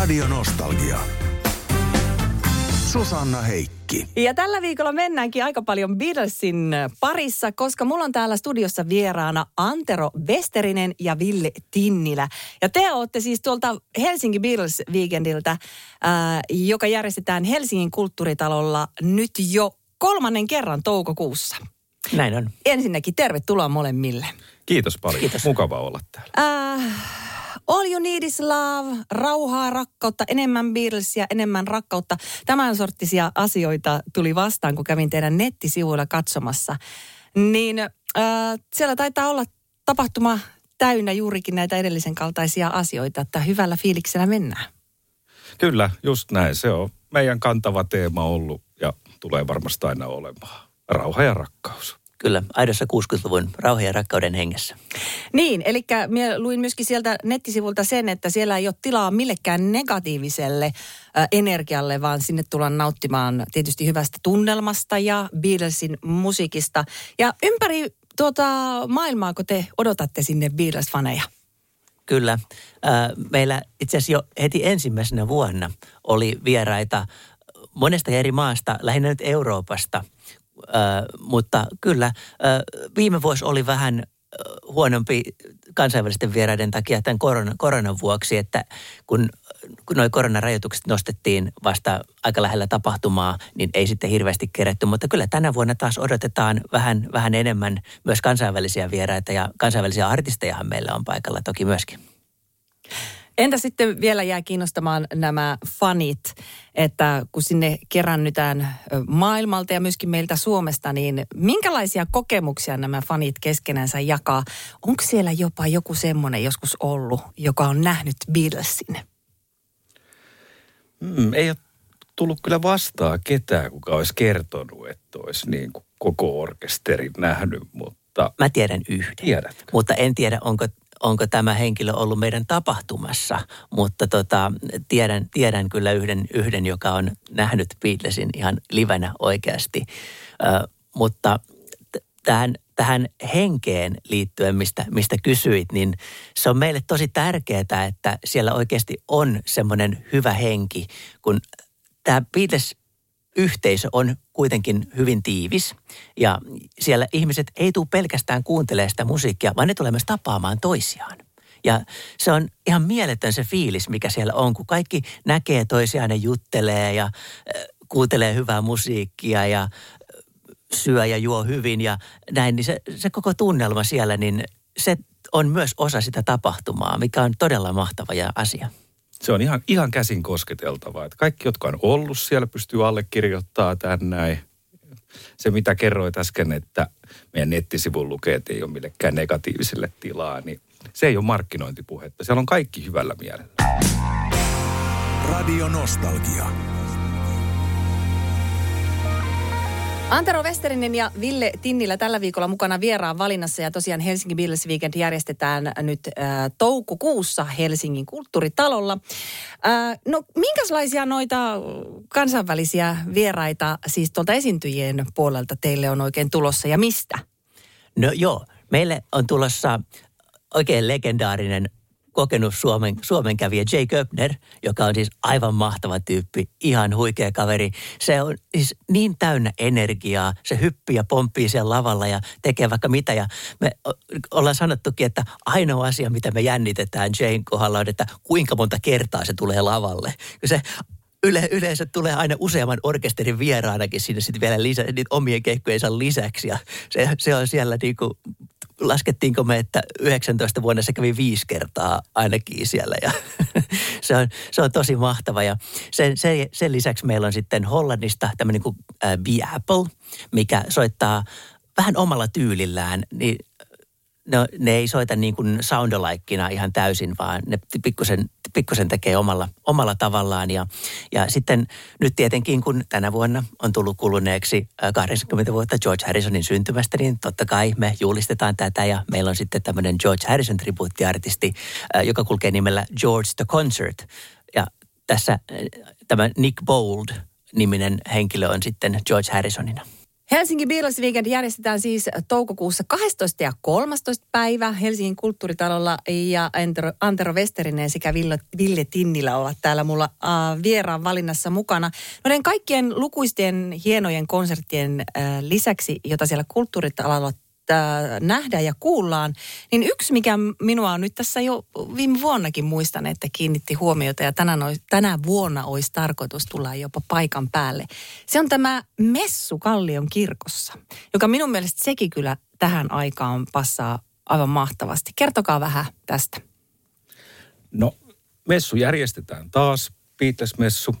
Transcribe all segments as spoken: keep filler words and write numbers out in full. Radio Nostalgia. Susanna Heikki. Ja tällä viikolla mennäänkin aika paljon Beatlesin parissa, koska mulla on täällä studiossa vieraana Antero Vesterinen ja Ville Tinnilä. Ja te olette siis tuolta Helsinki Beatles Weekendiltä, ää, joka järjestetään Helsingin Kulttuuritalolla nyt jo kolmannen kerran toukokuussa. Näin on. Ensinnäkin tervetuloa molemmille. Kiitos paljon. Kiitos. Mukava olla täällä. Äh... All you need is love, rauhaa, rakkautta, enemmän Beatlesia, enemmän rakkautta. Tämän sorttisia asioita tuli vastaan, kun kävin teidän nettisivuilla katsomassa. Niin äh, siellä taitaa olla tapahtuma täynnä juurikin näitä edellisen kaltaisia asioita, että hyvällä fiiliksellä mennään. Kyllä, just näin. Se on meidän kantava teema ollut ja tulee varmasti aina olemaan. Rauha ja rakkaus. Kyllä, aidossa kuusikymmentäluvun rauhan ja rakkauden hengessä. Niin, eli minä luin myöskin sieltä nettisivulta sen, että siellä ei ole tilaa millekään negatiiviselle energialle, vaan sinne tullaan nauttimaan tietysti hyvästä tunnelmasta ja Beatlesin musiikista. Ja ympäri tuota maailmaa, kun te odotatte sinne Beatles-faneja? Kyllä. Meillä itse asiassa jo heti ensimmäisenä vuonna oli vieraita monesta eri maasta, lähinnä nyt Euroopasta. Äh, mutta kyllä, äh, viime vuosi oli vähän äh, huonompi kansainvälisten vieraiden takia tämän korona, koronan vuoksi, että kun, kun noi koronarajoitukset nostettiin vasta aika lähellä tapahtumaa, niin ei sitten hirveästi kerätty. Mutta kyllä tänä vuonna taas odotetaan vähän, vähän enemmän myös kansainvälisiä vieraita ja kansainvälisiä artistejahan meillä on paikalla toki myöskin. Entä sitten vielä jää kiinnostamaan nämä fanit, että kun sinne kerännytään maailmalta ja myöskin meiltä Suomesta, niin minkälaisia kokemuksia nämä fanit keskenänsä jakaa? Onko siellä jopa joku semmoinen joskus ollut, joka on nähnyt Beatlesin? Mm, ei ole tullut kyllä vastaa ketään, kuka olisi kertonut, että olisi niin kuin koko orkesterin nähnyt, mutta... Mä tiedän yhden, tiedätkö? Mutta en tiedä, onko... Onko tämä henkilö ollut meidän tapahtumassa, mutta tota, tiedän, tiedän kyllä yhden, yhden, joka on nähnyt Beatlesin ihan livenä oikeasti. Ö, mutta t- tähän, tähän henkeen liittyen, mistä, mistä kysyit, niin se on meille tosi tärkeää, että siellä oikeasti on semmoinen hyvä henki, kun tämä Beatles-yhteisö on kuitenkin hyvin tiivis ja siellä ihmiset ei tule pelkästään kuuntelemaan sitä musiikkia, vaan ne tulee myös tapaamaan toisiaan. Ja se on ihan mieletön se fiilis, mikä siellä on, kun kaikki näkee toisiaan ja juttelee ja äh, kuuntelee hyvää musiikkia ja äh, syö ja juo hyvin ja näin. Niin se, se koko tunnelma siellä, niin se on myös osa sitä tapahtumaa, mikä on todella mahtava ja asia. Se on ihan, ihan käsin kosketeltavaa, että kaikki, jotka on ollut siellä, pystyy allekirjoittamaan tämän näin. Se, mitä kerroit äsken, että meidän nettisivun lukee, että ei ole millekään negatiiviselle tilaa, niin se ei ole markkinointipuhetta. Siellä on kaikki hyvällä mielellä. Radio Nostalgia. Antero Vesterinen ja Ville Tinnilä tällä viikolla mukana vieraan valinnassa ja tosiaan Helsinki Beatles Weekend järjestetään nyt äh, toukokuussa Helsingin Kulttuuritalolla. Äh, no minkälaisia noita kansainvälisiä vieraita siis tuolta esiintyjien puolelta teille on oikein tulossa ja mistä? No joo, meille on tulossa oikein legendaarinen kokenut Suomen, Suomen kävijä Jay Koebner, joka on siis aivan mahtava tyyppi, ihan huikea kaveri. Se on siis niin täynnä energiaa, se hyppii ja pomppii siellä lavalla ja tekee vaikka mitä. Ja me ollaan sanottukin, että ainoa asia, mitä me jännitetään Jayn kohdalla on, että kuinka monta kertaa se tulee lavalle. Se yle, yleensä tulee aina useamman orkesterin vieraanakin sinne sitten vielä lisä, niitä omien keikkojensa lisäksi. Ja se, se on siellä niin kuin... Laskettiinko me, että yhdeksäntoista vuonna se kävi viisi kertaa ainakin siellä ja se, on, se on tosi mahtava. Ja sen, sen, sen lisäksi meillä on sitten Hollannista tämmöinen kuin Be Apple, mikä soittaa vähän omalla tyylillään. Niin, no, ne ei soita niin kuin soundalikeina ihan täysin, vaan ne pikkusen, pikkusen tekee omalla, omalla tavallaan. Ja, ja sitten nyt tietenkin, kun tänä vuonna on tullut kuluneeksi kahdeksankymmentä vuotta George Harrisonin syntymästä, niin totta kai me juhlistetaan tätä. Ja meillä on sitten tämmöinen George Harrison tribuuttiartisti, joka kulkee nimellä George the Concert. Ja tässä tämä Nick Bold-niminen henkilö on sitten George Harrisonina. Helsinki Beatles Weekend järjestetään siis toukokuussa kahdestoista ja kolmastoista päivä Helsingin Kulttuuritalolla ja Antero, Antero Vesterinen sekä Ville, Ville Tinnilä ovat täällä mulla äh, vieraan valinnassa mukana. Noiden kaikkien lukuisten hienojen konserttien äh, lisäksi, jota siellä Kulttuuritalolla nähdään ja kuullaan, niin yksi, mikä minua on nyt tässä jo viime vuonnakin muistan, että kiinnitti huomiota ja tänään olisi, tänä vuonna olisi tarkoitus tulla jopa paikan päälle. Se on tämä messu Kallion kirkossa, joka minun mielestä sekin kyllä tähän aikaan passaa aivan mahtavasti. Kertokaa vähän tästä. No, messu järjestetään taas, Beatles-messu.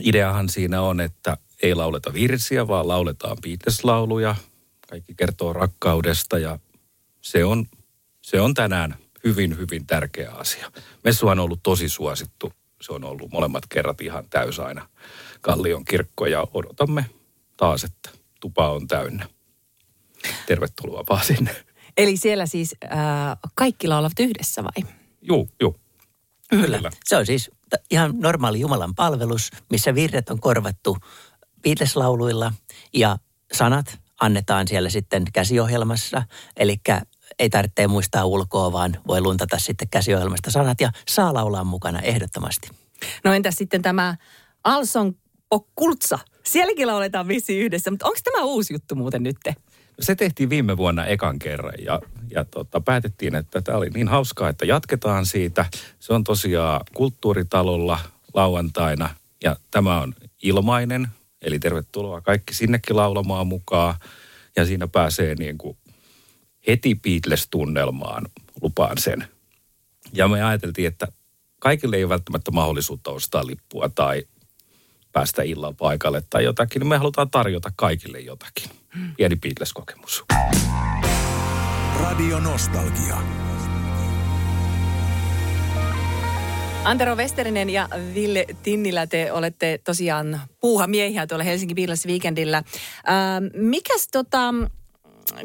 Ideahan siinä on, että ei lauleta virsiä, vaan lauletaan Beatles-lauluja. Kaikki kertoo rakkaudesta ja se on, se on tänään hyvin, hyvin tärkeä asia. Messu on ollut tosi suosittu. Se on ollut molemmat kerrat ihan täys aina Kallion kirkko ja odotamme taas, että tupa on täynnä. Tervetuloa vaan sinne. Eli siellä siis äh, kaikki laulavat yhdessä vai? Juu, juu. Kyllä. Se on siis ihan normaali Jumalan palvelus, missä virret on korvattu Beatles-lauluilla ja sanat annetaan siellä sitten käsiohjelmassa, eli ei tarvitse muistaa ulkoa, vaan voi luntata sitten käsiohjelmasta sanat ja saa laulaa mukana ehdottomasti. No entäs sitten tämä Alson-Kultsa? Sielläkin lauletaan vissiin yhdessä, mutta onko tämä uusi juttu muuten nyt? Se tehtiin viime vuonna ekan kerran ja, ja tota, päätettiin, että tämä oli niin hauskaa, että jatketaan siitä. Se on tosiaan Kulttuuritalolla lauantaina ja tämä on ilmainen. Eli tervetuloa kaikki sinnekin laulamaan mukaan ja siinä pääsee niin kuin heti Beatles-tunnelmaan, lupaan sen. Ja me ajateltiin, että kaikille ei ole välttämättä mahdollisuutta ostaa lippua tai päästä illan paikalle tai jotakin. Me halutaan tarjota kaikille jotakin. Pieni Beatles-kokemus. Radio Nostalgia. Antero Vesterinen ja Ville Tinnilä, te olette tosiaan puuhamiehiä tuolla Helsinki Beatles Weekendillä. Ähm, mikäs tota,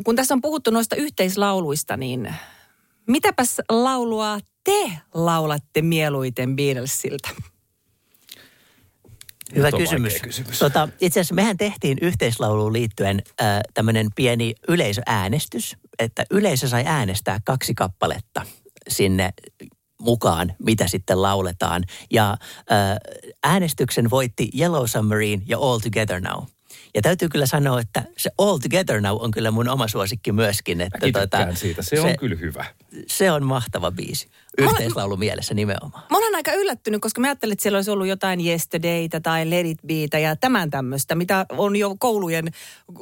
kun tässä on puhuttu noista yhteislauluista, niin mitäpäs laulua te laulatte mieluiten Beatlesiltä? Hyvä kysymys. kysymys. Tota, itse asiassa mehän tehtiin yhteislauluun liittyen äh, tämmöinen pieni yleisöäänestys, että yleisö sai äänestää kaksi kappaletta sinne mukaan, mitä sitten lauletaan. Ja ää, äänestyksen voitti Yellow Submarine ja All Together Now. Ja täytyy kyllä sanoa, että se All Together Now on kyllä mun oma suosikki myöskin. Että mäkin tykkään tuota, siitä, se, se on kyllä hyvä. Se on mahtava biisi, yhteislaulu mielessä nimenomaan. Mä olen aika yllättynyt, koska mä ajattelin, että siellä olisi ollut jotain Yesterdaytä tai Let It Beitä ja tämän tämmöistä, mitä on jo koulujen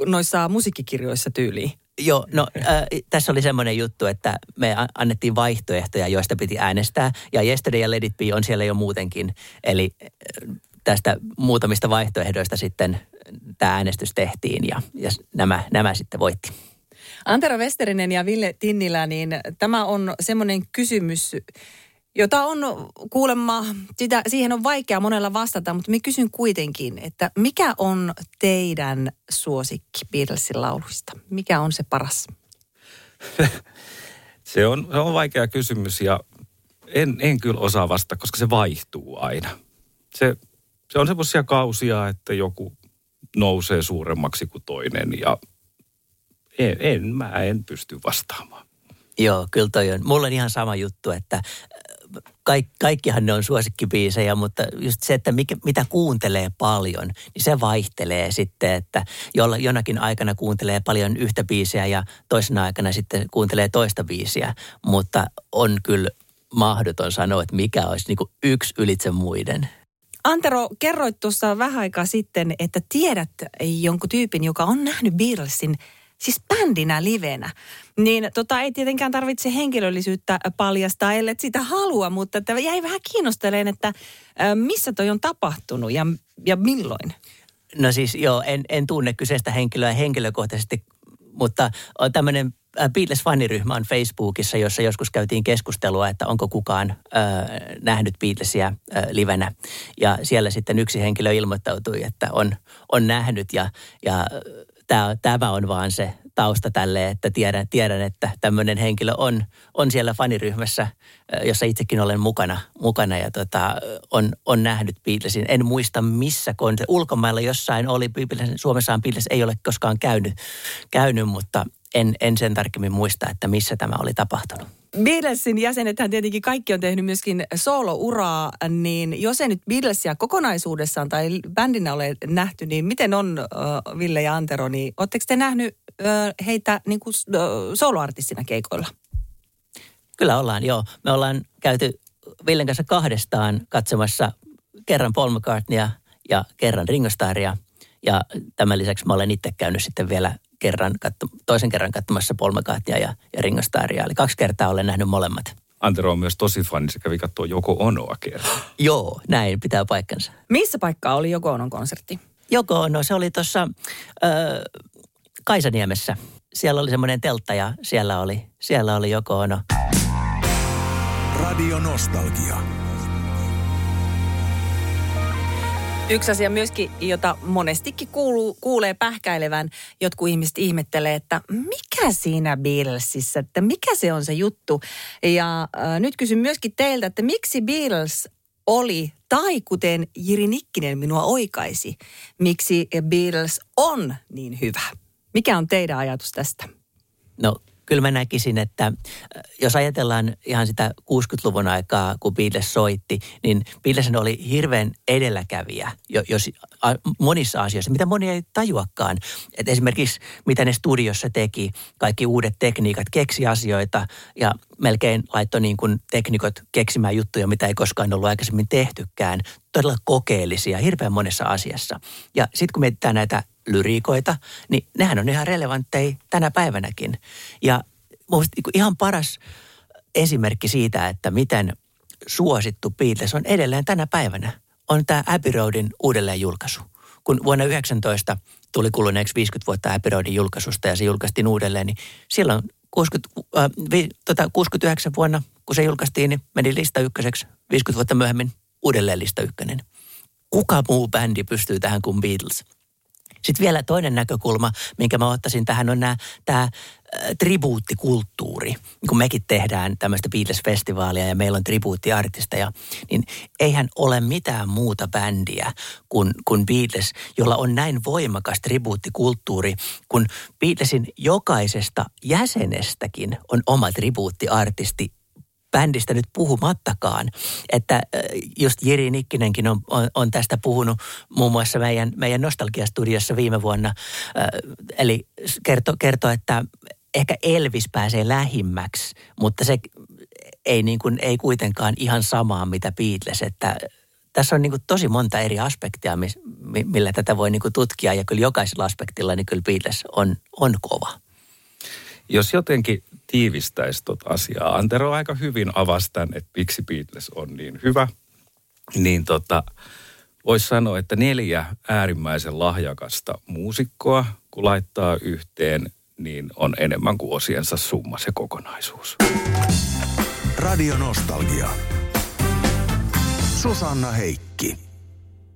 noissa musiikkikirjoissa tyyliin. Joo, no äh, tässä oli semmoinen juttu, että me annettiin vaihtoehtoja, joista piti äänestää. Ja Yesterday ja Let It Be on siellä jo muutenkin. Eli tästä muutamista vaihtoehdoista sitten tämä äänestys tehtiin ja, ja nämä, nämä sitten voitti. Antero Vesterinen ja Ville Tinnilä, niin tämä on semmoinen kysymys, jota on kuulemma, sitä, siihen on vaikea monella vastata, mutta minä kysyn kuitenkin, että mikä on teidän suosikki Beatlesin lauluista? Mikä on se paras? se, on, se on vaikea kysymys ja en, en kyllä osaa vastata, koska se vaihtuu aina. Se, se on semmoisia kausia, että joku nousee suuremmaksi kuin toinen ja en, en, mä en pysty vastaamaan. Joo, kyllä toi on. Mulla on ihan sama juttu, että Kaik, kaikkihan ne on suosikkibiisejä, mutta just se, että mikä, mitä kuuntelee paljon, niin se vaihtelee sitten, että jolla, jonakin aikana kuuntelee paljon yhtä biisiä ja toisena aikana sitten kuuntelee toista biisiä, mutta on kyllä mahdoton sanoa, että mikä olisi niin kuin yksi ylitse muiden. Antero, kerroit tuossa vähän aikaa sitten, että tiedät jonkun tyypin, joka on nähnyt Beatlesin siis bändinä livenä, niin tota, ei tietenkään tarvitse henkilöllisyyttä paljastaa, ellei sitä halua, mutta että jäi vähän kiinnosteleen, että missä toi on tapahtunut ja, ja milloin? No siis joo, en, en tunne kyseistä henkilöä henkilökohtaisesti, mutta on tämmöinen Beatles-faniryhmä on Facebookissa, jossa joskus käytiin keskustelua, että onko kukaan ö, nähnyt Beatlesia ö, livenä. Ja siellä sitten yksi henkilö ilmoittautui, että on, on nähnyt ja, ja tämä on vaan se tausta tälle, että tiedän, tiedän että tämmöinen henkilö on, on siellä faniryhmässä, jossa itsekin olen mukana, mukana ja tota, on, on nähnyt Beatlesin. En muista missä, kun ulkomailla jossain oli, Suomessaan Beatles ei ole koskaan käynyt, käynyt mutta en, en sen tarkemmin muista, että missä tämä oli tapahtunut. Beatlesin jäsenethän tietenkin kaikki on tehnyt myöskin soolouraa, niin jos ei nyt Beatlesia kokonaisuudessaan tai bändinä ole nähty, niin miten on äh, Ville ja Antero, niin ootteko te nähnyt äh, heitä niin kuin, äh, sooloartistina keikoilla? Kyllä ollaan, joo. Me ollaan käyty Villen kanssa kahdestaan katsomassa kerran Paul McCartneya ja kerran Ringo Starria. Ja tämän lisäksi mä olen itse käynyt sitten vielä kerran, toisen kerran katsomassa Paul McCartneya ja, ja Ringo Starria. Eli kaksi kertaa olen nähnyt molemmat. Antero on myös tosi fani, se kävi katsoa Yoko Onoa kerran. Joo, näin pitää paikkansa. Missä paikkaa oli Yoko Onon konsertti? Yoko Ono, se oli tuossa äh, Kaisaniemessä. Siellä oli semmoinen teltta ja siellä oli, siellä oli Yoko Ono. Radio Nostalgia. Yksi asia myöskin, jota monestikin kuuluu, kuulee pähkäilevän, jotkut ihmiset ihmettelee, että mikä siinä Beatlesissä, että mikä se on se juttu. Ja äh, nyt kysyn myöskin teiltä, että miksi Beatles oli, tai kuten Jiri Nikkinen minua oikaisi, miksi Beatles on niin hyvä? Mikä on teidän ajatus tästä? No kyllä mä näkisin, että jos ajatellaan ihan sitä kuudenkymmenen luvun aikaa, kun Beatles soitti, niin Beatles oli hirveän edelläkävijä jos, a, monissa asioissa, mitä moni ei tajuakaan. Et esimerkiksi mitä ne studiossa teki, kaikki uudet tekniikat keksi asioita ja melkein laittoi niin kuin teknikot keksimään juttuja, mitä ei koskaan ollut aikaisemmin tehtykään. Todella kokeellisia, hirveän monessa asiassa. Ja sitten kun mietitään näitä lyriikoita, niin nehän on ihan relevantteja tänä päivänäkin. Ja minusta ihan paras esimerkki siitä, että miten suosittu Beatles on edelleen tänä päivänä, on tämä Abbey Roadin uudelleenjulkaisu. Kun vuonna yhdeksäntoista tuli kuluneeksi viisikymmentä vuotta Abbey Roadin julkaisusta ja se julkaistiin uudelleen, niin silloin kuusikymmentäyhdeksän vuonna, kun se julkaistiin, niin meni lista ykköseksi, viisikymmentä vuotta myöhemmin uudelleen lista ykkönen. Kuka muu bändi pystyy tähän kuin Beatles? Sitten vielä toinen näkökulma, minkä mä ottaisin tähän, on nämä, tämä äh, tribuuttikulttuuri. Kun mekin tehdään tämmöistä Beatles-festivaalia ja meillä on tribuuttiartisteja, niin eihän ole mitään muuta bändiä kuin, kuin Beatles, jolla on näin voimakas tribuuttikulttuuri, kun Beatlesin jokaisesta jäsenestäkin on oma tribuuttiartisti. Bändistä nyt puhumattakaan, että just Jiri Nikkinenkin on, on, on tästä puhunut muun muassa meidän, meidän nostalgiastudiossa viime vuonna. Eli kertoi, kerto, että ehkä Elvis pääsee lähimmäksi, mutta se ei, niin kuin, ei kuitenkaan ihan samaa mitä Beatles. Että tässä on niin kuin tosi monta eri aspektia, millä tätä voi niin kuin tutkia ja kyllä jokaisella aspektilla niin kyllä Beatles on, on kova. Jos jotenkin tiivistäisi tuota asiaa. Antero aika hyvin avasi tämän, että miksi Beatles on niin hyvä. Niin tota, voisi sanoa, että neljä äärimmäisen lahjakasta muusikkoa, kun laittaa yhteen, niin on enemmän kuin osiensa summa se kokonaisuus. Radio Nostalgia. Susanna Heikki.